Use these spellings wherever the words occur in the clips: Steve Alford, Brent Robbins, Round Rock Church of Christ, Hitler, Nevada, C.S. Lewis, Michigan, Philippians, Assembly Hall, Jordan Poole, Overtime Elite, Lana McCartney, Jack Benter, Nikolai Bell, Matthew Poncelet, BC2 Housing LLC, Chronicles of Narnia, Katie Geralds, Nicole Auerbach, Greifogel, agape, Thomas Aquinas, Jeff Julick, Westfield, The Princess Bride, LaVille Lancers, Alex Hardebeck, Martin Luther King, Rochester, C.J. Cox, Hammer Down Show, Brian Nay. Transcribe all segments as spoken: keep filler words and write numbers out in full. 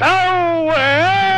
somewhere.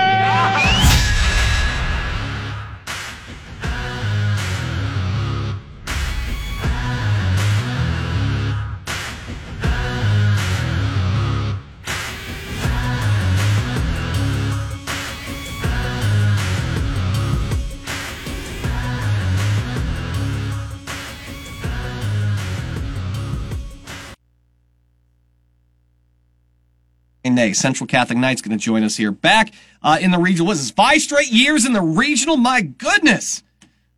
Nay, Central Catholic Knights going to join us here back uh, in the regional. What is this, five straight years in the regional? My goodness.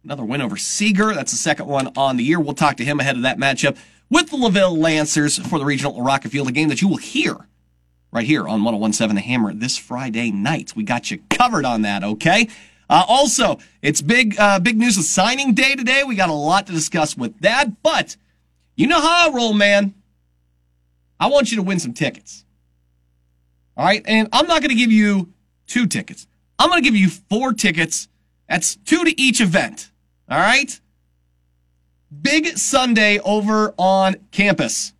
Another win over Seeger. That's the second one on the year. We'll talk to him ahead of that matchup with the LaVille Lancers for the regional at LaRocca Field, a game that you will hear right here on one oh one point seven The Hammer this Friday night. We got you covered on that, okay? Uh, also, it's big, uh, big news with signing day today. We got a lot to discuss with that, but you know how I roll, man. I want you to win some tickets. All right, and I'm not going to give you two tickets. I'm going to give you four tickets. That's two to each event. All right? Big Sunday over on campus.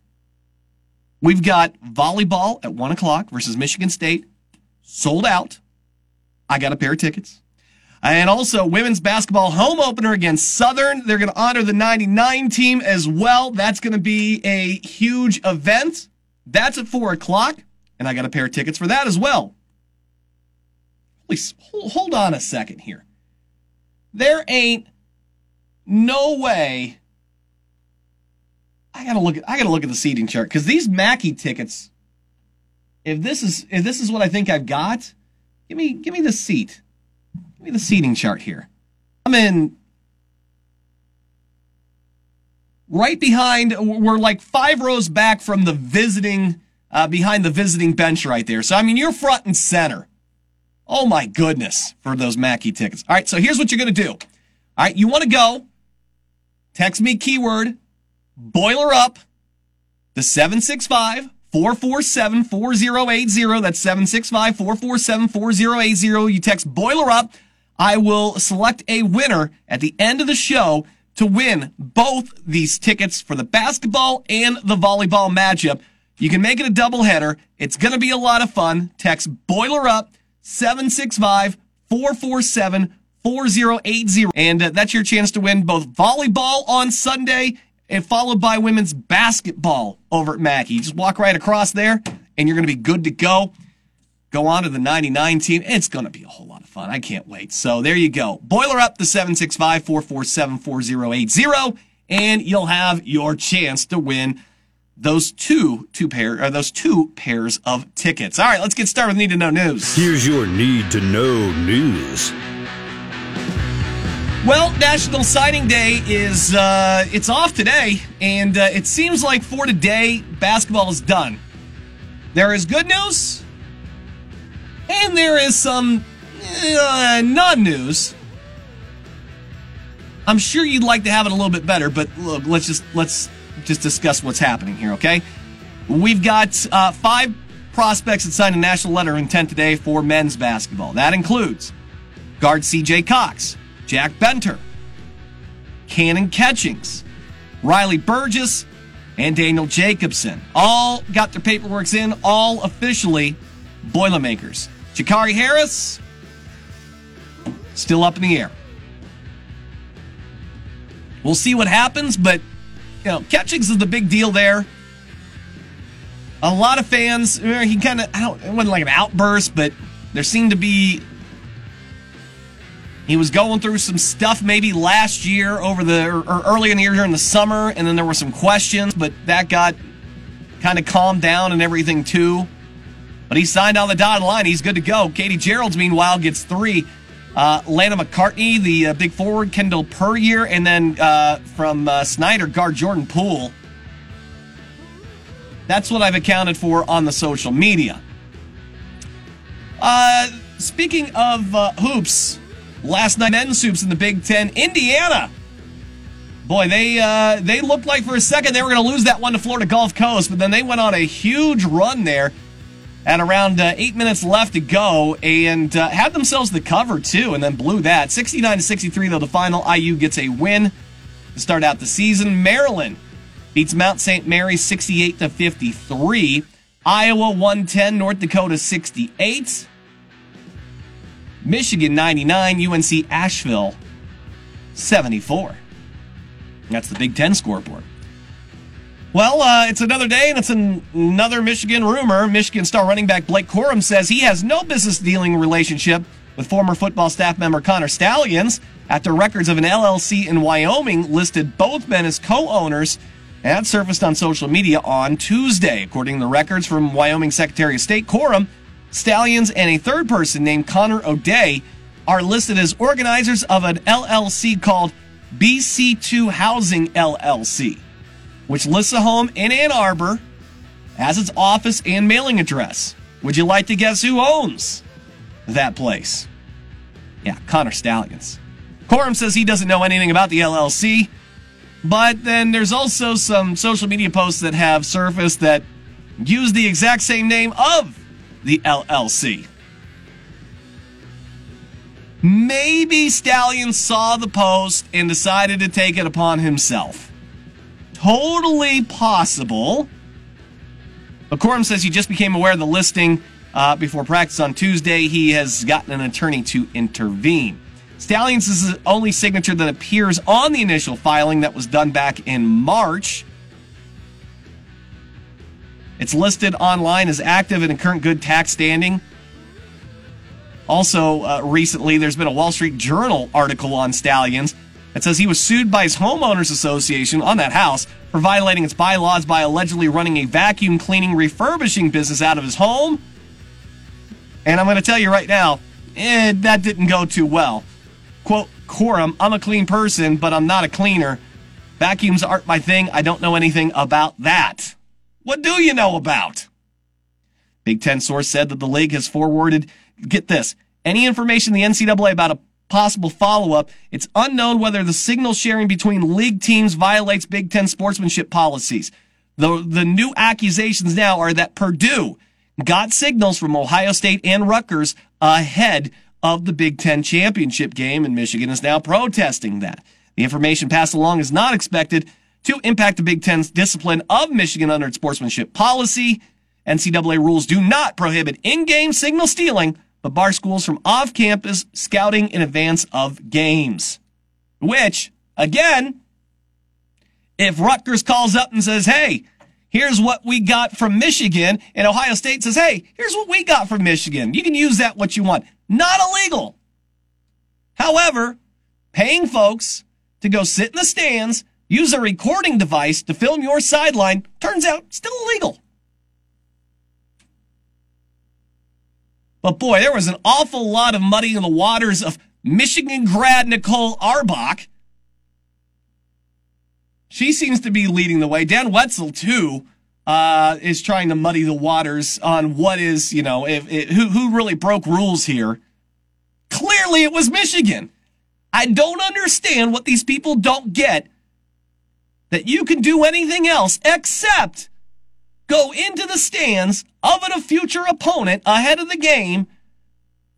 We've got volleyball at one o'clock versus Michigan State. Sold out. I got a pair of tickets. And also, women's basketball home opener against Southern. They're going to honor the ninety-nine team as well. That's going to be a huge event. That's at four o'clock. And I got a pair of tickets for that as well. Please, hold on a second here. There ain't no way. I gotta look at I gotta look at the seating chart, because these Mackey tickets, if this is if this is what I think I've got, give me give me the seat. Give me the seating chart here. I'm in right behind. We're like five rows back from the visiting. Uh, behind the visiting bench right there. So, I mean, you're front and center. Oh, my goodness, for those Mackey tickets. All right, so here's what you're going to do. All right, you want to go. Text me keyword, boiler up, to seven six five, four four seven, four zero eight zero. That's seven six five, four four seven, four zero eight zero. You text boiler up. I will select a winner at the end of the show to win both these tickets for the basketball and the volleyball matchup. You can make it a doubleheader. It's going to be a lot of fun. Text Boiler Up, seven six five, four four seven, four zero eight zero. And uh, that's your chance to win both volleyball on Sunday and followed by women's basketball over at Mackey. Just walk right across there, and you're going to be good to go. Go on to the ninety-nine team. It's going to be a whole lot of fun. I can't wait. So there you go. Boiler Up, the seven six five, four four seven, four zero eight zero, and you'll have your chance to win Those two, two pair, or those two pairs of tickets. All right, let's get started with Need to Know News. Here's your Need to Know News. Well, National Signing Day is uh, it's off today, and uh, it seems like for today, basketball is done. There is good news, and there is some uh, non-news. I'm sure you'd like to have it a little bit better, but look, let's just let's. just discuss what's happening here, okay? We've got uh, five prospects that signed a national letter of intent today for men's basketball. That includes guard C J. Cox, Jack Benter, Cannon Catchings, Riley Burgess, and Daniel Jacobson. All got their paperwork in, all officially Boilermakers. Jakari Harris, still up in the air. We'll see what happens, but you know, Catchings is the big deal there. A lot of fans, he kind of, I don't, it wasn't like an outburst, but there seemed to be, he was going through some stuff maybe last year over the, or, or early in the year during the summer, and then there were some questions, but that got kind of calmed down and everything too. But he signed on the dotted line. He's good to go. Katie Geralds, meanwhile, gets three. Uh, Lana McCartney, the uh, big forward, Kendall Puryear, and then uh, from uh, Snyder, guard Jordan Poole. That's what I've accounted for on the social media. Uh, Speaking of uh, hoops, last night men's hoops in the Big Ten, Indiana. Boy, they uh, they looked like for a second they were going to lose that one to Florida Gulf Coast, but then they went on a huge run there at around uh, eight minutes left to go and uh, had themselves the cover, too, and then blew that. sixty-nine to sixty-three, though, the final. I U gets a win to start out the season. Maryland beats Mount Saint Mary's sixty-eight to fifty-three. Iowa one ten, North Dakota sixty-eight. Michigan ninety-nine, U N C Asheville seventy-four. That's the Big Ten scoreboard. Well, uh, it's another day, and it's an- another Michigan rumor. Michigan star running back Blake Corum says he has no business dealing relationship with former football staff member Connor Stalions after records of an L L C in Wyoming listed both men as co-owners, and that surfaced on social media on Tuesday. According to the records from Wyoming Secretary of State Corum, Stalions and a third person named Connor O'Day are listed as organizers of an L L C called B C two Housing L L C, which lists a home in Ann Arbor as its office and mailing address. Would you like to guess who owns that place? Yeah, Connor Stalions. Corum says he doesn't know anything about the L L C, but then there's also some social media posts that have surfaced that use the exact same name of the L L C. Maybe Stallion saw the post and decided to take it upon himself. Totally possible. But Corum says he just became aware of the listing uh, before practice on Tuesday. He has gotten an attorney to intervene. Stallions is the only signature that appears on the initial filing that was done back in March. It's listed online as active and in current good tax standing. Also, uh, recently, there's been a Wall Street Journal article on Stalions that says he was sued by his homeowners association on that house for violating its bylaws by allegedly running a vacuum cleaning refurbishing business out of his home. And I'm going to tell you right now, eh, that didn't go too well. Quote, Corum, I'm a clean person, but I'm not a cleaner. Vacuums aren't my thing. I don't know anything about that. What do you know about? Big Ten source said that the league has forwarded, get this, any information in the N C double A about a possible follow-up. It's unknown whether the signal sharing between league teams violates Big Ten sportsmanship policies. The, the new accusations now are that Purdue got signals from Ohio State and Rutgers ahead of the Big Ten championship game, and Michigan is now protesting that. The information passed along is not expected to impact the Big Ten's discipline of Michigan under its sportsmanship policy. N C double A rules do not prohibit in-game signal stealing, but bar schools from off-campus scouting in advance of games. Which, again, if Rutgers calls up and says, hey, here's what we got from Michigan, and Ohio State says, hey, here's what we got from Michigan, you can use that what you want. Not illegal. However, paying folks to go sit in the stands, use a recording device to film your sideline, turns out still illegal. But boy, there was an awful lot of muddy in the waters of Michigan grad Nicole Auerbach. She seems to be leading the way. Dan Wetzel, too, uh, is trying to muddy the waters on what is, you know, if, if who, who really broke rules here. Clearly, it was Michigan. I don't understand what these people don't get, that you can do anything else except go into the stands of a future opponent ahead of the game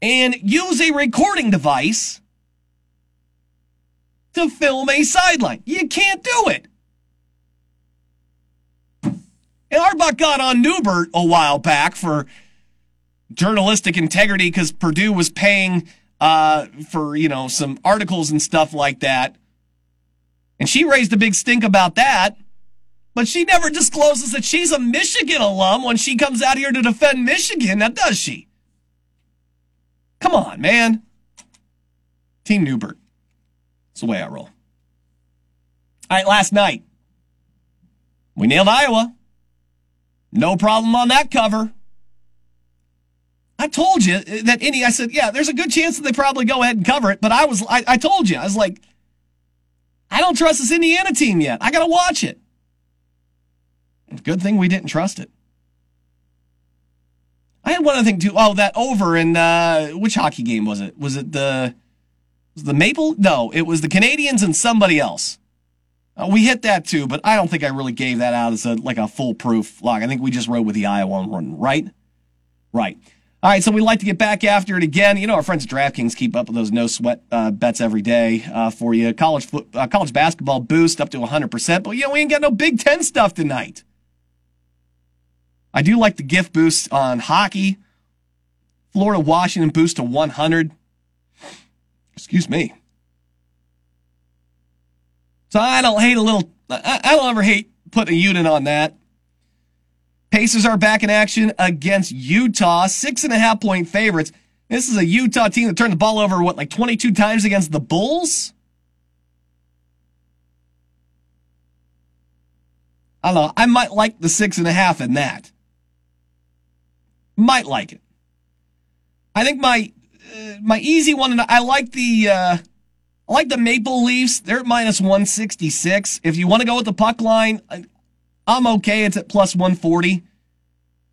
and use a recording device to film a sideline. You can't do it. And Auerbach got on Newbert a while back for journalistic integrity because Purdue was paying uh, for, you know, some articles and stuff like that. And she raised a big stink about that. But she never discloses that she's a Michigan alum when she comes out here to defend Michigan, now does she? Come on, man. Team Newbert. That's the way I roll. All right, last night, we nailed Iowa. No problem on that cover. I told you that any, I said, yeah, there's a good chance that they probably go ahead and cover it, but I was, I, I told you, I was like, I don't trust this Indiana team yet. I got to watch it. Good thing we didn't trust it. I had one other thing too. Oh, that over in uh, which hockey game was it? Was it the was it the Maple? No, it was the Canadians and somebody else. Uh, we hit that too, but I don't think I really gave that out as a like a foolproof lock. I think we just rode with the Iowa one, right? Right. All right, so we'd like to get back after it again. You know, our friends at DraftKings keep up with those no-sweat uh, bets every day uh, for you. College fo- uh, college basketball boost up to one hundred percent, but, you know, we ain't got no Big Ten stuff tonight. I do like the gift boost on hockey. Florida, Washington boost to one hundred. Excuse me. So I don't hate a little... I, I don't ever hate putting a unit on that. Pacers are back in action against Utah, six and a half point favorites. This is a Utah team that turned the ball over, what, like twenty-two times against the Bulls? I don't know. I might like the six and a half in that. Might like it. I think my uh, my easy one. I like the uh, I like the Maple Leafs. They're at minus one sixty-six. If you want to go with the puck line. I, I'm okay. It's at plus one forty.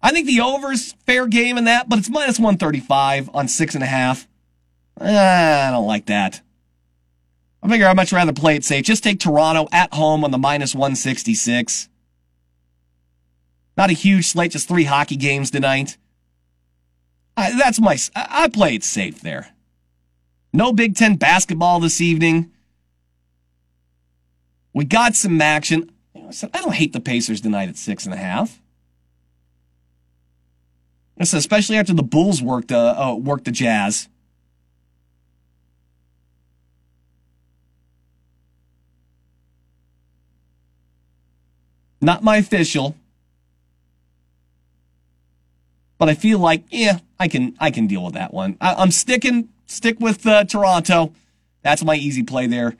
I think the over's fair game in that, but it's minus one thirty-five on six and a half. Ah, I don't like that. I figure I'd much rather play it safe. Just take Toronto at home on the minus one sixty-six. Not a huge slate, just three hockey games tonight. I, that's my. I, I play it safe there. No Big Ten basketball this evening. We got some action. So I don't hate the Pacers tonight at six and a half. So especially after the Bulls worked uh, uh, worked the Jazz. Not my official, but I feel like yeah, I can I can deal with that one. I, I'm sticking stick with uh, Toronto. That's my easy play there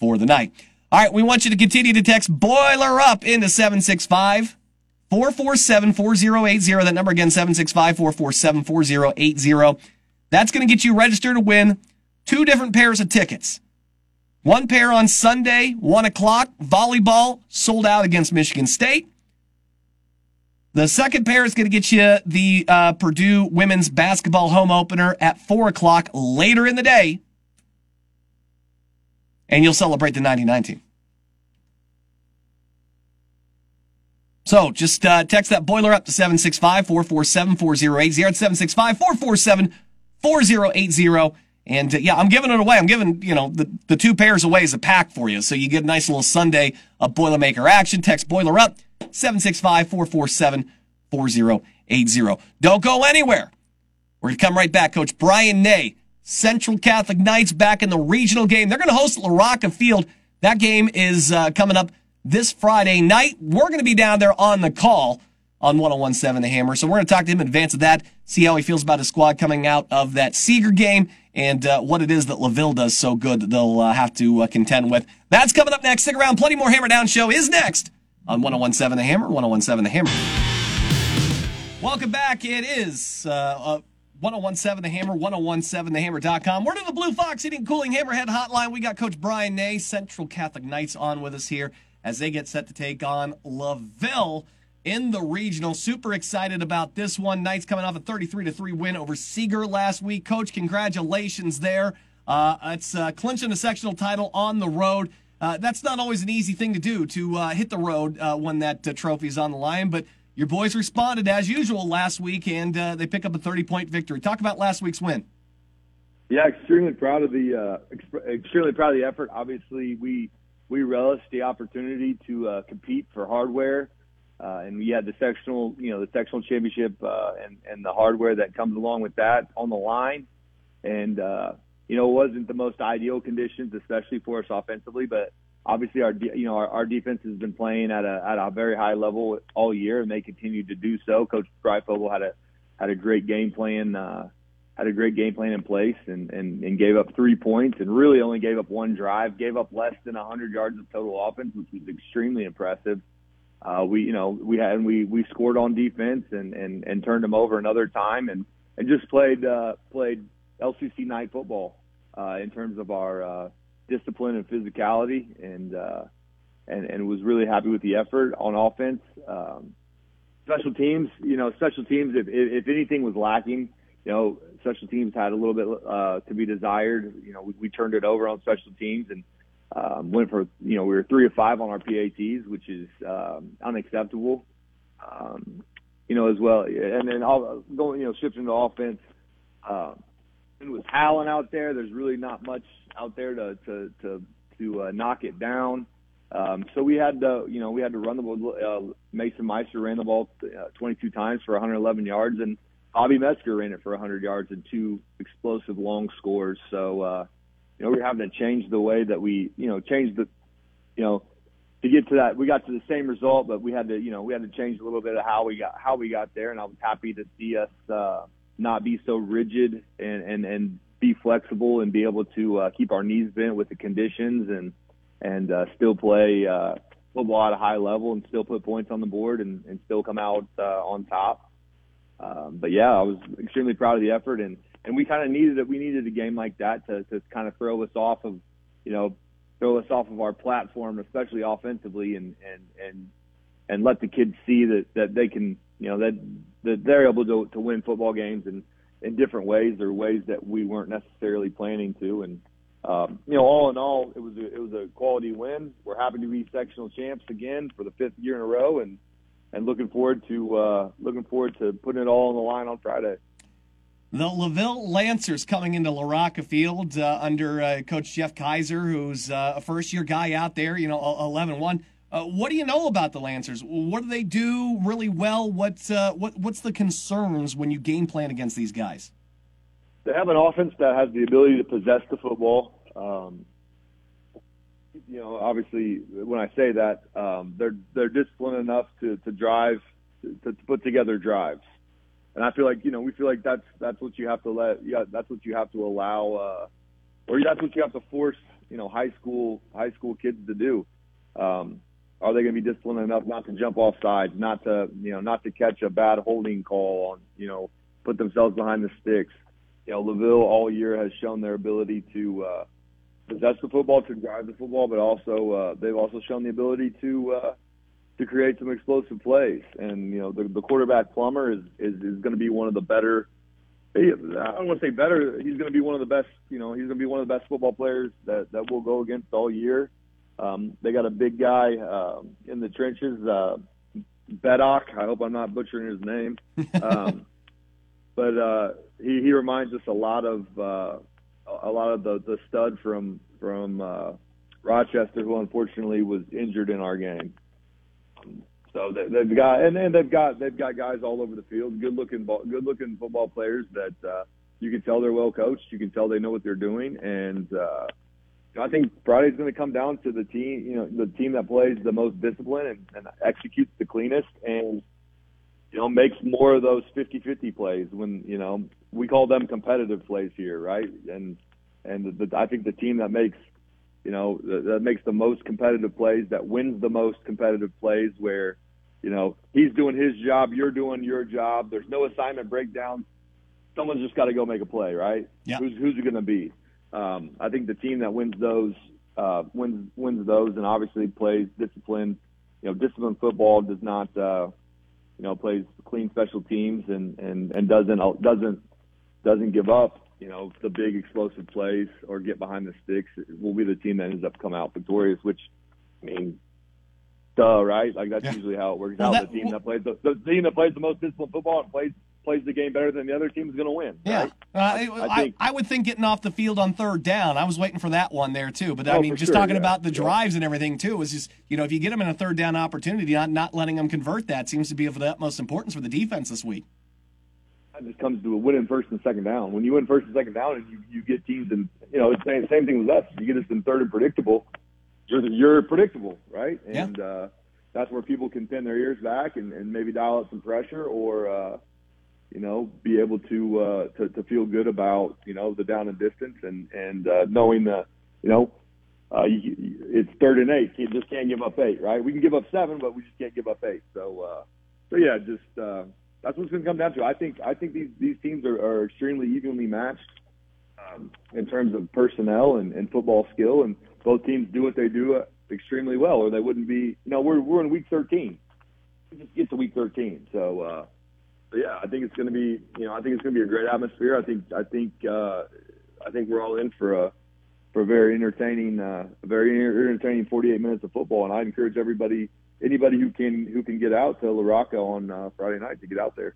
for the night. All right, we want you to continue to text Boiler Up into seven six five, four four seven, four zero eight zero. That number again, seven six five, four four seven, four zero eight zero. That's going to get you registered to win two different pairs of tickets. One pair on Sunday, one o'clock, volleyball, sold out against Michigan State. The second pair is going to get you the uh, Purdue women's basketball home opener at four o'clock later in the day. And you'll celebrate the ninety-nine team. So just uh, text that Boiler Up to seven six five, four four seven, four zero eight zero. It's seven six five, four four seven, four zero eight zero. And uh, yeah, I'm giving it away. I'm giving, you know, the, the two pairs away as a pack for you. So you get a nice little Sunday of Boilermaker action. Text Boiler Up, seven six five, four four seven, four zero eight zero. Don't go anywhere. We're going to come right back. Coach Brian Nay. Central Catholic Knights back in the regional game. They're going to host LaRocca Field. That game is uh, coming up this Friday night. We're going to be down there on the call on one oh one seven The Hammer. So we're going to talk to him in advance of that, see how he feels about his squad coming out of that Seeger game and uh, what it is that LaVille does so good that they'll uh, have to uh, contend with. That's coming up next. Stick around. Plenty more Hammer Down Show is next on one oh one seven The Hammer, one oh one seven The Hammer. Welcome back. It is... Uh, uh, one oh one seven The Hammer, one oh one seven the hammer dot com. We're to the Blue Fox Heating and Cooling Hammerhead Hotline. We got Coach Brian Nay, Central Catholic Knights, on with us here as they get set to take on LaVille in the regional. Super excited about this one. Knights coming off a thirty-three to three win over Seeger last week. Coach, congratulations there. Uh, it's uh, clinching a sectional title on the road. Uh, that's not always an easy thing to do, to uh, hit the road uh, when that uh, trophy is on the line, but your boys responded as usual last week, and uh, they pick up a thirty-point victory. Talk about last week's win. Yeah, extremely proud of the uh, exp- extremely proud of the effort. Obviously, we we relished the opportunity to uh, compete for hardware, uh, and we had the sectional, you know, the sectional championship uh, and and the hardware that comes along with that on the line. And uh, you know, it wasn't the most ideal conditions, especially for us offensively, but. Obviously, our you know our, our defense has been playing at a at a very high level all year, and they continue to do so. Coach Greifogel had a had a great game plan, uh, had a great game plan in place, and, and and gave up three points, and really only gave up one drive, gave up less than one hundred yards of total offense, which was extremely impressive. Uh, we you know we had and we we scored on defense and and and turned them over another time, and and just played uh, played L C C night football uh, in terms of our. Uh, discipline and physicality, and uh, and and was really happy with the effort on offense. Um, Special teams, you know, special teams, if, if anything was lacking, you know, special teams had a little bit uh, to be desired. You know, we, we turned it over on special teams and um, went for, you know, we were three of five on our P A Ts, which is um, unacceptable. Um, you know, as well. And then all going, you know, shifting to offense, uh, and with Allen out there, there's really not much out there to, to, to, to uh, knock it down. Um, so we had to, you know, we had to run the ball. Uh, Mason Meister ran the ball uh, twenty-two times for one hundred eleven yards, and Bobby Metzger ran it for one hundred yards and two explosive long scores. So, uh, you know, we were having to change the way that we, you know, change the, you know, to get to that. We got to the same result, but we had to, you know, we had to change a little bit of how we got how we got there. And I was happy to see us uh, not be so rigid and, and and be flexible and be able to uh, keep our knees bent with the conditions and. and uh, still play uh, football at a high level and still put points on the board and, and still come out uh, on top. Um, but, yeah, I was extremely proud of the effort, and, and we kind of needed it. We needed a game like that to, to kind of throw us off of, you know, throw us off of our platform, especially offensively, and and, and, and let the kids see that, that they can, you know, that, that they're able to, to win football games in, in different ways or ways that we weren't necessarily planning to. And, Um, you know, all in all, it was a, it was a quality win. We're happy to be sectional champs again for the fifth year in a row, and, and looking forward to uh, looking forward to putting it all on the line on Friday. The LaVille Lancers coming into LaRocca Field uh, under uh, Coach Jeff Kaiser, who's uh, a first-year guy out there. You know, eleven and one. Uh, what do you know about the Lancers? What do they do really well? What's uh, what what's the concerns when you game plan against these guys? They have an offense that has the ability to possess the football. Um, you know, obviously, when I say that, um, they're they're disciplined enough to, to drive, to, to put together drives. And I feel like, you know, we feel like that's that's what you have to let, yeah, that's what you have to allow, uh, or that's what you have to force, you know, high school high school kids to do. Um, are they going to be disciplined enough not to jump off sides, not to you know, not to catch a bad holding call, on, you know, put themselves behind the sticks. You know, LaVille all year has shown their ability to uh, possess the football, to drive the football, but also uh, they've also shown the ability to uh, to create some explosive plays. And, you know, the, the quarterback Plummer is, is, is going to be one of the better – I don't want to say better. He's going to be one of the best – you know, he's going to be one of the best football players that, that we'll go against all year. Um, they got a big guy uh, in the trenches, uh, Bedok. I hope I'm not butchering his name. Um, but uh, – He, he reminds us a lot of uh, a lot of the, the stud from from uh, Rochester, who unfortunately was injured in our game. So they, they've got and, and they've got they've got guys all over the field, good looking ball, good looking football players that uh, you can tell they're well coached. You can tell they know what they're doing, and uh, I think Friday's going to come down to the team, you know, the team that plays the most discipline and, and executes the cleanest and. You know, makes more of those fifty-fifty plays when, you know, we call them competitive plays here, right? And and the, I think the team that makes, you know, that makes the most competitive plays, that wins the most competitive plays where, you know, he's doing his job, you're doing your job, there's no assignment breakdown, someone's just got to go make a play, right? Yeah. Who's, who's it going to be? Um, I think the team that wins those, uh, wins wins those and obviously plays disciplined, you know, disciplined football does not uh, – you know, plays clean special teams and, and, and doesn't doesn't doesn't give up, you know, the big explosive plays or get behind the sticks will be the team that ends up coming out victorious, which, I mean, duh, right? Like, that's yeah. usually how it works well, out. That, the, team well, that plays the, the team that plays the most disciplined football and plays plays the game better than the other team is going to win. Yeah. Right? Uh, I, I, think, I, I would think getting off the field on third down, I was waiting for that one there too. But, oh, I mean, just sure, talking yeah. about the drives yeah. and everything too, is just, you know, if you get them in a third down opportunity, not, not letting them convert that seems to be of the utmost importance for the defense this week. It just comes to a winning first and second down. When you win first and second down and you, you get teams in, you know, it's the same thing with us. You get us in third and predictable, you're, you're predictable, right? And yeah. uh, that's where people can pin their ears back and, and maybe dial up some pressure or uh, – you know, be able to, uh, to to feel good about, you know, the down and distance and, and uh, knowing that, you know, uh, you, you, it's third and eight. You just can't give up eight, right? We can give up seven, but we just can't give up eight. So, uh, so yeah, just uh, that's what's going to come down to. I think I think these, these teams are, are extremely evenly matched um, in terms of personnel and, and football skill, and both teams do what they do extremely well, or they wouldn't be, you know, we're, we're in week thirteen. to just get to week thirteen. So, uh, yeah, I think it's going to be, you know, I think it's going to be a great atmosphere. I think, I think, uh, I think we're all in for a, for a very entertaining, uh, very entertaining forty-eight minutes of football. And I encourage everybody, anybody who can, who can get out to LaRocca on uh, Friday night to get out there.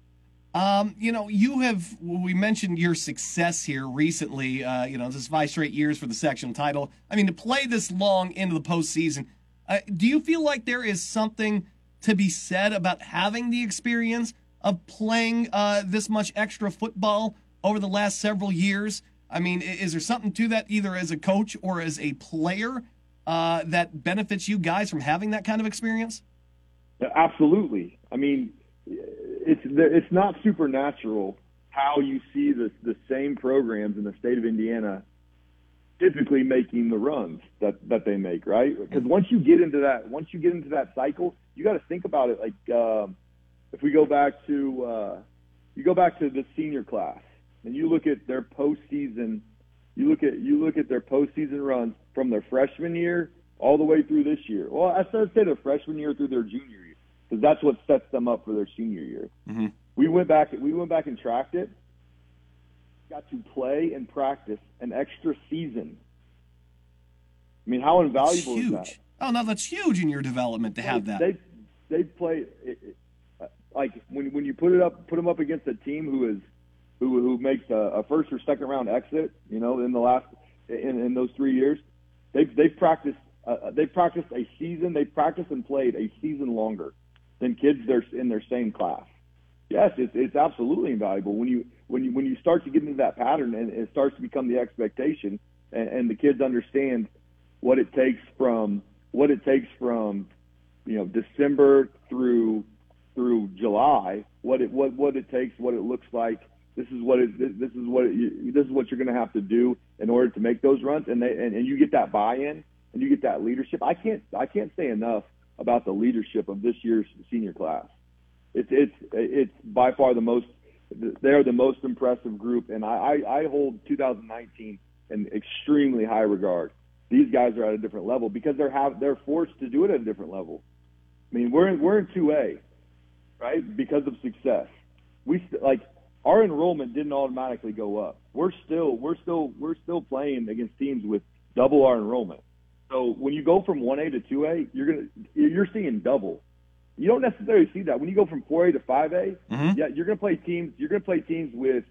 Um, you know, you have, we mentioned your success here recently, uh, you know, this is five straight years for the sectional title. I mean, to play this long into the postseason, uh, do you feel like there is something to be said about having the experience of playing uh, this much extra football over the last several years? I mean, is there something to that either as a coach or as a player uh, that benefits you guys from having that kind of experience? Yeah, absolutely. I mean, it's it's not supernatural how you see the the same programs in the state of Indiana typically making the runs that, that they make, right? Because once you get into that once you get into that cycle, you got to think about it. Like um, if we go back to uh, you go back to the senior class and you look at their postseason, you look at you look at their postseason runs from their freshman year all the way through this year. Well, I said say their freshman year through their junior year, because that's what sets them up for their senior year. Mm-hmm. We went back we went back and tracked it, got to play and practice an extra season. I mean, how invaluable is that? Oh, no, that's huge in your development to they, have that. They they play it, it, like when when you put it up put them up against a team who is who who makes a, a first or second round exit, you know, in the last in, in those three years, they they've practiced uh, they practiced a season, they practiced and played a season longer than kids they're in their same class. Yes, it's it's absolutely invaluable when you when you when you start to get into that pattern and it starts to become the expectation, and, and the kids understand what it takes from what it takes from you know December through through July. What it what what it takes, what it looks like. This is what it this is what it, this is what you're going to have to do in order to make those runs, and they and, and you get that buy-in and you get that leadership. I can't I can't say enough about the leadership of this year's senior class. It's it's it's by far the most. They're the most impressive group, and I, I, I hold two thousand nineteen in extremely high regard. These guys are at a different level because they're have they're forced to do it at a different level. I mean, we're in, we're in two A, right? Because of success, we like our enrollment didn't automatically go up. We're still we're still we're still playing against teams with double our enrollment. So when you go from one A to two A, you're gonna you're seeing double. You don't necessarily see that when you go from four A to five A. Mm-hmm. Yeah, you're gonna play teams. You're gonna play teams with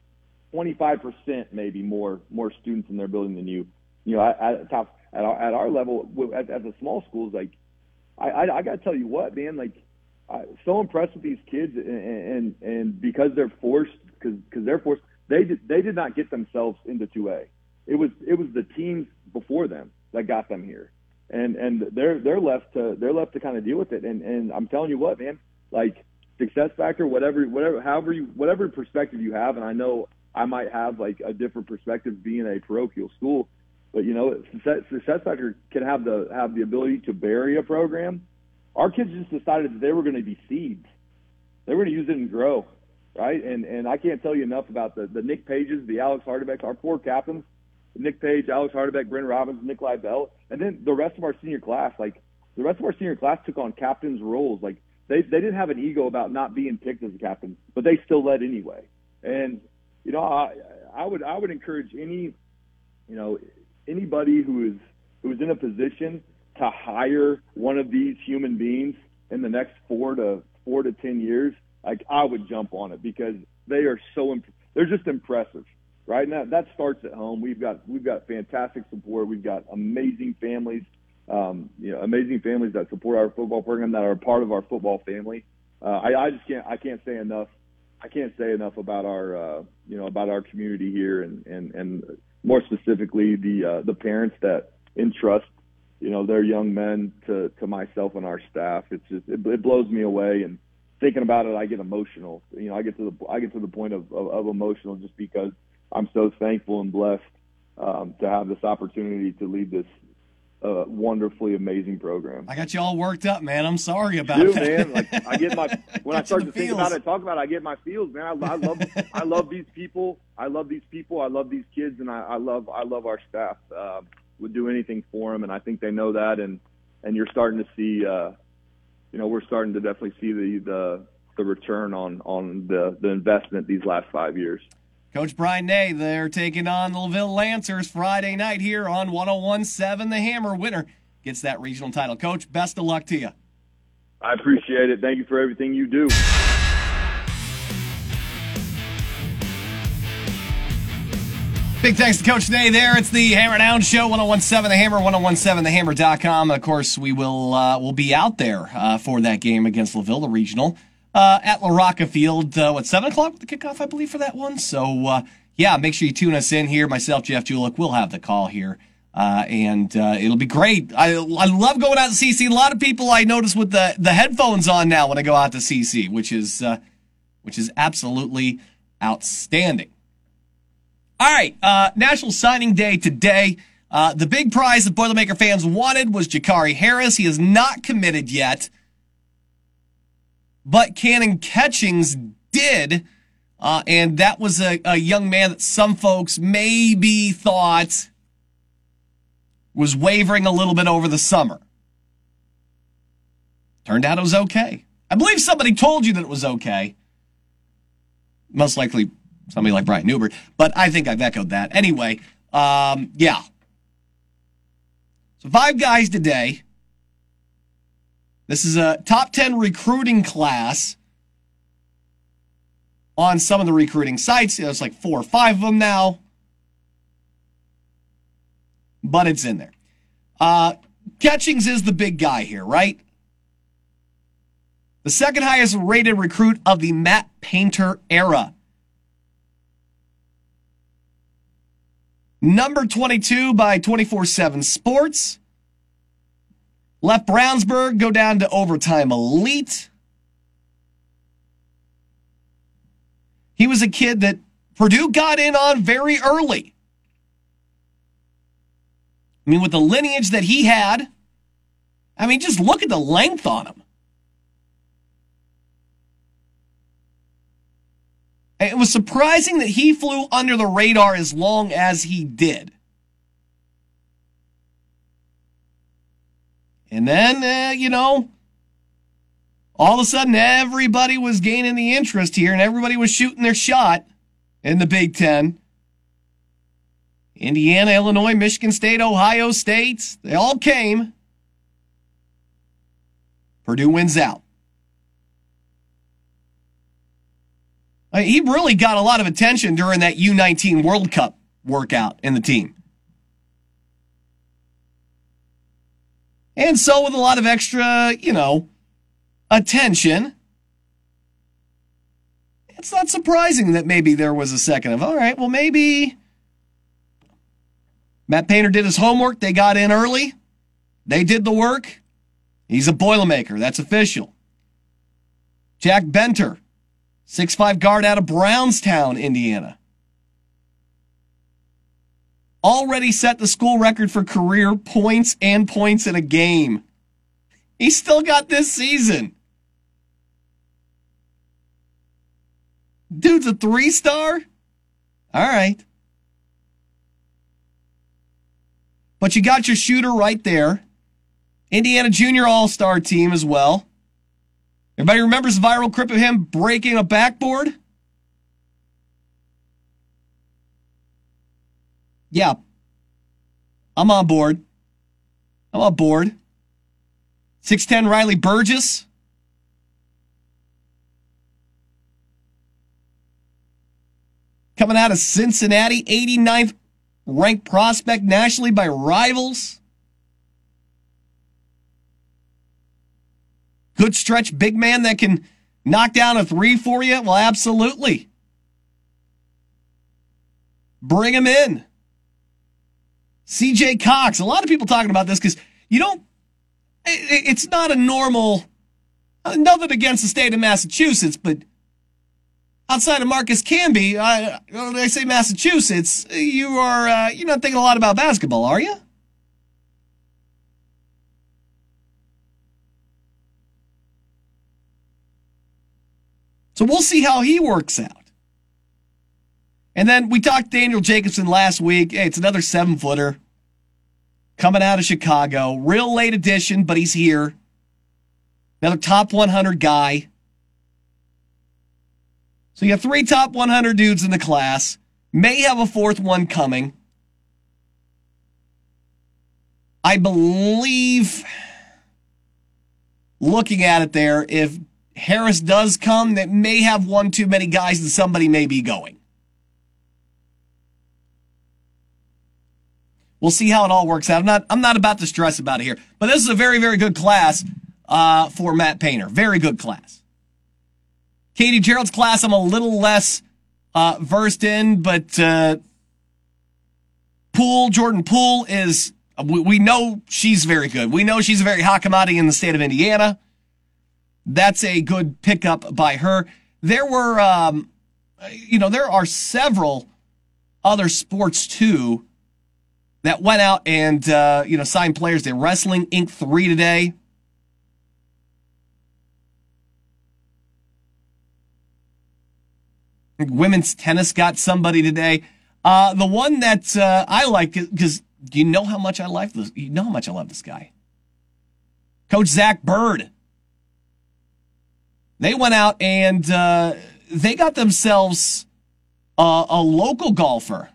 twenty-five percent maybe more more students in their building than you. You know, at, at top at our, at our level at, at the small schools, like I, I, I gotta tell you what, man, like I'm so impressed with these kids, and and, and because they're forced, because because they're forced, they did, they did not get themselves into two A. It was it was the teams before them that got them here, and and they're they're left to they're left to kind of deal with it. And and I'm telling you what, man, like success factor, whatever whatever however you whatever perspective you have, and I know I might have like a different perspective being a parochial school, but you know success, success factor can have the have the ability to bury a program. Our kids just decided that they were going to be seeds, they were going to use it and grow, right? And and I can't tell you enough about the the Nick Pages, the Alex Hardebecks, our four captains. Nick Page, Alex Hardebeck, Brent Robbins, Nikolai Bell, and then the rest of our senior class. Like the rest of our senior class took on captain's roles. Like they they didn't have an ego about not being picked as a captain, but they still led anyway. And you know, I I would I would encourage any you know anybody who is who is in a position to hire one of these human beings in the next four to four to ten years. Like I would jump on it because they are so imp- they're just impressive. Right now, that starts at home. We've got we've got fantastic support. We've got amazing families, um, you know, amazing families that support our football program, that are part of our football family. Uh, I, I just can't I can't say enough. I can't say enough about our uh, you know about our community here, and and, and more specifically the uh, the parents that entrust you know their young men to, to myself and our staff. It's just it, it blows me away, and thinking about it, I get emotional. You know, I get to the I get to the point of, of, of emotional just because I'm so thankful and blessed um, to have this opportunity to lead this uh, wonderfully amazing program. I got you all worked up, man. I'm sorry about you, that. Man. Like, I get my when I start to feels. think about it, talk about it, I get my feels, man. I, I love, I love these people. I love these people. I love these kids, and I, I love, I love our staff. Uh, would do anything for them, and I think they know that. And and you're starting to see, uh, you know, we're starting to definitely see the the, the return on, on the, the investment these last five years. Coach Brian Nay, they're taking on the LaVille Lancers Friday night here on one oh one point seven. The Hammer, winner gets that regional title. Coach, best of luck to you. I appreciate it. Thank you for everything you do. Big thanks to Coach Nay there. It's the Hammer Down Show, one oh one point seven The Hammer, one oh one point seven the hammer dot com. Of course, we will uh, we'll be out there uh, for that game against LaVille, the regional, uh, at LaRocca Field, uh, what, seven o'clock with the kickoff, I believe, for that one? So, uh, yeah, make sure you tune us in here. Myself, Jeff Julick, we'll have the call here, uh, and uh, it'll be great. I, I love going out to C C. A lot of people I notice with the, the headphones on now when I go out to C C, which is uh, which is absolutely outstanding. All right, uh, National Signing Day today. Uh, the big prize that Boilermaker fans wanted was Jakari Harris. He is not committed yet, but Cannon Catchings did, uh, and that was a, a young man that some folks maybe thought was wavering a little bit over the summer. Turned out it was okay. I believe somebody told you that it was okay. Most likely somebody like Brian Newbert, but I think I've echoed that. Anyway, um, yeah. So five guys today. This is a top ten recruiting class on some of the recruiting sites. It's like four or five of them now, but it's in there. Uh, Catchings is the big guy here, right? The second highest rated recruit of the Matt Painter era. Number twenty-two by twenty-four seven Sports. Left Brownsburg, go down to Overtime Elite. He was a kid that Purdue got in on very early. I mean, with the lineage that he had, I mean, just look at the length on him. It was surprising that he flew under the radar as long as he did. And then, uh, you know, all of a sudden everybody was gaining the interest here and everybody was shooting their shot in the Big Ten. Indiana, Illinois, Michigan State, Ohio State, they all came. Purdue wins out. I mean, he really got a lot of attention during that U nineteen World Cup workout in the team. And so with a lot of extra, you know, attention, it's not surprising that maybe there was a second of, all right, well, maybe Matt Painter did his homework. They got in early. They did the work. He's a Boilermaker. That's official. Jack Benter. six five guard out of Brownstown, Indiana. Already set the school record for career points and points in a game. He's still got this season. Dude's a three-star? All right. But you got your shooter right there. Indiana Junior All-Star team as well. Everybody remembers the viral clip of him breaking a backboard? Yeah. I'm on board. I'm on board. six ten Riley Burgess. Coming out of Cincinnati, eighty-ninth ranked prospect nationally by rivals. Good stretch, big man that can knock down a three for you? Well, absolutely. Bring him in. C J. Cox. A lot of people talking about this because you don't, it, it's not a normal, nothing against the state of Massachusetts, but outside of Marcus Camby, I, I say Massachusetts, you are, uh, you're not thinking a lot about basketball, are you? So we'll see how he works out. And then we talked to Daniel Jacobson last week. Hey, it's another seven-footer coming out of Chicago. Real late addition, but he's here. Another top one hundred guy. So you have three top one hundred dudes in the class. May have a fourth one coming. I believe, looking at it there, if Harris does come, that may have one too many guys and somebody may be going. We'll see how it all works out. I'm not, I'm not about to stress about it here. But this is a very, very good class uh, for Matt Painter. Very good class. Katie Geralds' class I'm a little less uh, versed in, but uh, Poole, Jordan Poole is, we, we know she's very good. We know she's a very hot commodity in the state of Indiana. That's a good pickup by her. There were, um, you know, there are several other sports too that went out and, uh, you know, signed players. They're Wrestling Incorporated three today. Women's tennis got somebody today. Uh, the one that uh, I like, because you know how much I like this. You know how much I love this guy, Coach Zach Bird. They went out and uh, they got themselves a, a local golfer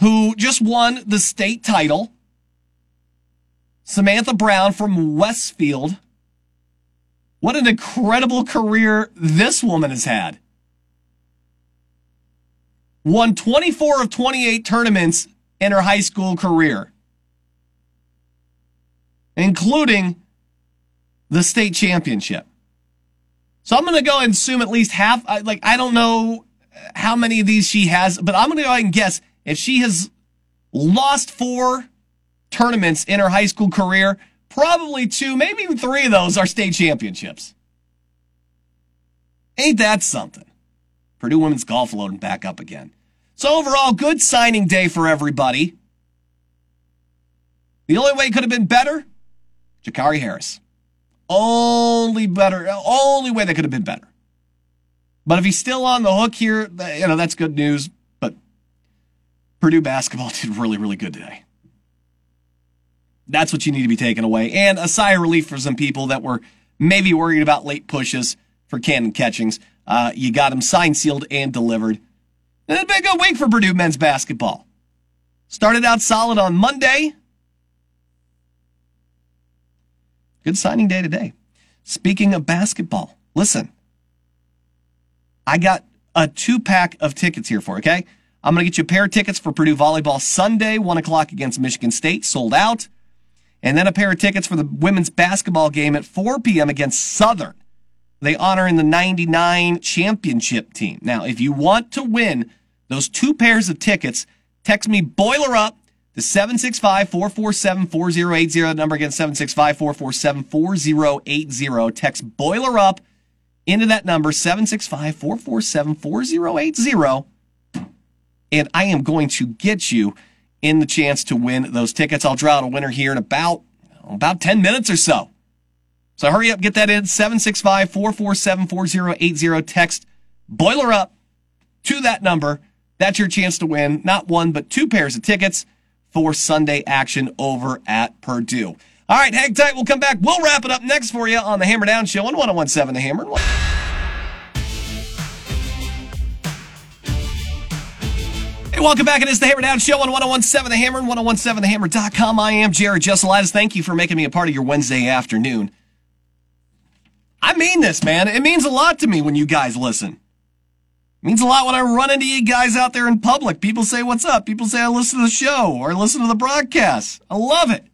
who just won the state title. Samantha Brown from Westfield. What an incredible career this woman has had. Won twenty-four of twenty-eight tournaments in her high school career, including the state championship. So I'm going to go and assume at least half, like I don't know how many of these she has, but I'm going to go ahead and guess if she has lost four tournaments in her high school career, probably two, maybe even three of those are state championships. Ain't that something? Purdue women's golf loading back up again. So overall, good signing day for everybody. The only way it could have been better, Jakari Harris. Only better, only way that could have been better. But if he's still on the hook here, you know, that's good news. But Purdue basketball did really, really good today. That's what you need to be taking away. And a sigh of relief for some people that were maybe worried about late pushes for Cannon Catchings. Uh, you got them signed, sealed, and delivered. And it's been a good week for Purdue men's basketball. Started out solid on Monday. Good signing day today. Speaking of basketball, listen. I got a two-pack of tickets here for you, okay? I'm going to get you a pair of tickets for Purdue volleyball Sunday, one o'clock against Michigan State. Sold out. And then a pair of tickets for the women's basketball game at four p.m. against Southern. They honor in the ninety-nine championship team. Now, if you want to win those two pairs of tickets, text me Boiler Up to seven six five, four four seven, four zero eight zero. The number again, seven six five, four four seven, four zero eight zero. Text Boiler Up into that number, seven six five, four four seven, four zero eight zero. And I am going to get you in the chance to win those tickets. I'll draw out a winner here in about, about ten minutes or so. So hurry up, get that in. seven six five, four four seven, four zero eight zero. Text Boiler Up to that number. That's your chance to win. Not one, but two pairs of tickets for Sunday action over at Purdue. All right, hang tight. We'll come back. We'll wrap it up next for you on the Hammer Down Show on one oh one point seven The Hammer. Welcome back. It is the Hammer Down Show on one oh one point seven The Hammer and one oh one point seven the hammer dot com. I am Jared Justelitis. Thank you for making me a part of your Wednesday afternoon. I mean this, man. It means a lot to me when you guys listen. It means a lot when I run into you guys out there in public. People say, what's up? People say, I listen to the show or I listen to the broadcast. I love it.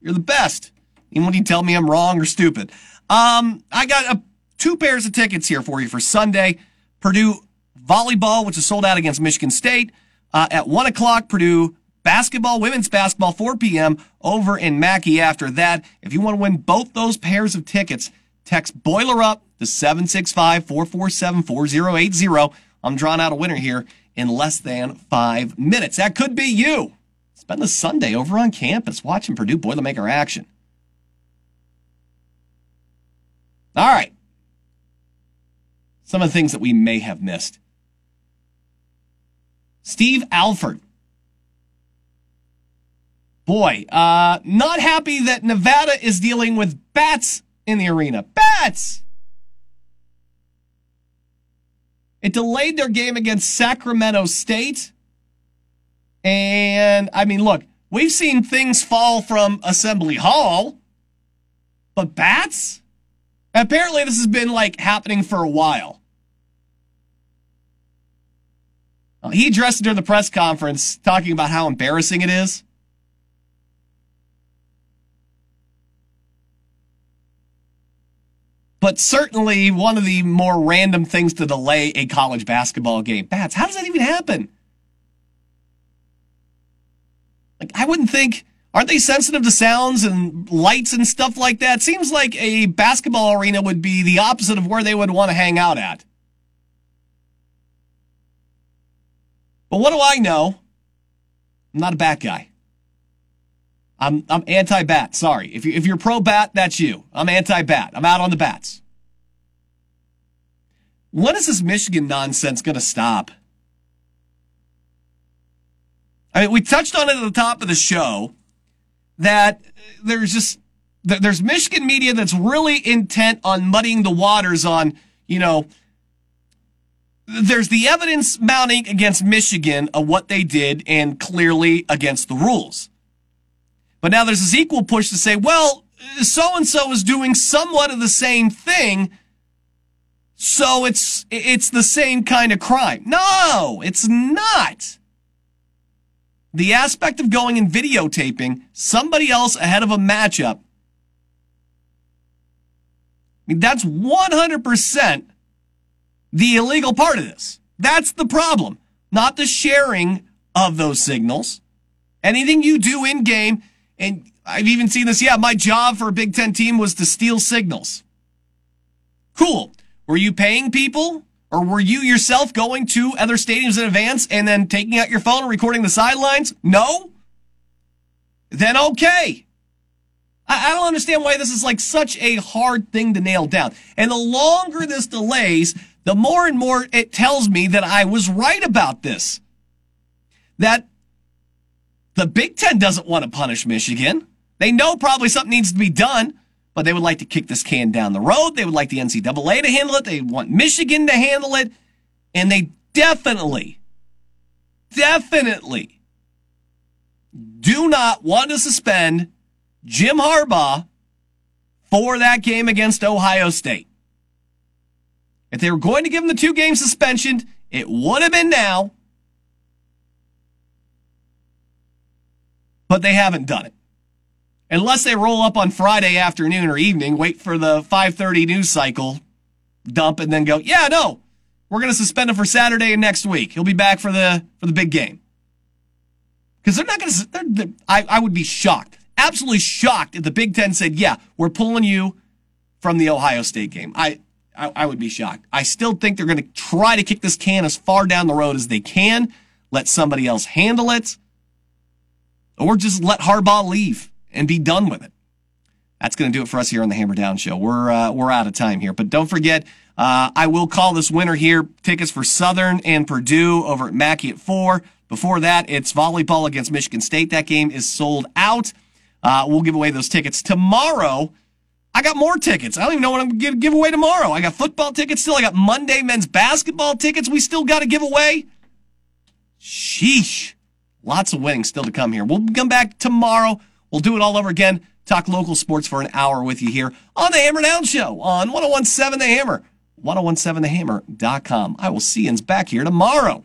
You're the best. Even when you tell me I'm wrong or stupid. Um, I got a, two pairs of tickets here for you for Sunday. Purdue volleyball, which is sold out against Michigan State. Uh, at one o'clock, Purdue basketball, women's basketball, four p.m. over in Mackey after that. If you want to win both those pairs of tickets, text Boiler Up to seven six five, four four seven, four zero eight zero. I'm drawing out a winner here in less than five minutes. That could be you. Spend the Sunday over on campus watching Purdue Boilermaker action. All right. Some of the things that we may have missed. Steve Alford Boy, uh, not happy that Nevada is dealing with bats in the arena. Bats! It delayed their game against Sacramento State. And, I mean, look, we've seen things fall from Assembly Hall, but bats? Apparently this has been, like, happening for a while. He addressed it during the press conference, talking about how embarrassing it is. But certainly one of the more random things to delay a college basketball game. Bats, how does that even happen? Like, I wouldn't think, aren't they sensitive to sounds and lights and stuff like that? Seems like a basketball arena would be the opposite of where they would want to hang out at. But what do I know? I'm not a bat guy. I'm I'm anti-bat. Sorry. If you if you're pro-bat, that's you. I'm anti-bat. I'm out on the bats. When is this Michigan nonsense going to stop? I mean, we touched on it at the top of the show that there's just there's Michigan media that's really intent on muddying the waters on, you know, there's the evidence mounting against Michigan of what they did and clearly against the rules. But now there's this equal push to say, well, so-and-so is doing somewhat of the same thing, so it's it's the same kind of crime. No, it's not. The aspect of going and videotaping somebody else ahead of a matchup, I mean, that's one hundred percent the illegal part of this. That's the problem, not the sharing of those signals. Anything you do in-game. And I've even seen this. Yeah, my job for a Big Ten team was to steal signals. Cool. Were you paying people? Or were you yourself going to other stadiums in advance and then taking out your phone and recording the sidelines? No? Then okay. I, I don't understand why this is like such a hard thing to nail down. And the longer this delays, the more and more it tells me that I was right about this. That the Big Ten doesn't want to punish Michigan. They know probably something needs to be done, but they would like to kick this can down the road. They would like the N C double A to handle it. They want Michigan to handle it. And they definitely, definitely do not want to suspend Jim Harbaugh for that game against Ohio State. If they were going to give him the two-game suspension, it would have been now. But they haven't done it. Unless they roll up on Friday afternoon or evening, wait for the five thirty news cycle dump, and then go, yeah, no, we're going to suspend him for Saturday and next week. He'll be back for the for the big game. Because they're not going to – I, I would be shocked, absolutely shocked if the Big Ten said, yeah, we're pulling you from the Ohio State game. I, I, I would be shocked. I still think they're going to try to kick this can as far down the road as they can, let somebody else handle it. Or just let Harbaugh leave and be done with it. That's going to do it for us here on the Hammer Down Show. We're uh, we're out of time here. But don't forget, uh, I will call this winner here. Tickets for Southern and Purdue over at Mackey at four. Before that, it's volleyball against Michigan State. That game is sold out. Uh, we'll give away those tickets tomorrow. I got more tickets. I don't even know what I'm going to give, give away tomorrow. I got football tickets still. I got Monday men's basketball tickets we still got to give away. Sheesh. Lots of winning still to come here. We'll come back tomorrow. We'll do it all over again. Talk local sports for an hour with you here on The Hammer Down Show on ten seventeen The Hammer, ten seventeen the hammer dot com. I will see you back here tomorrow.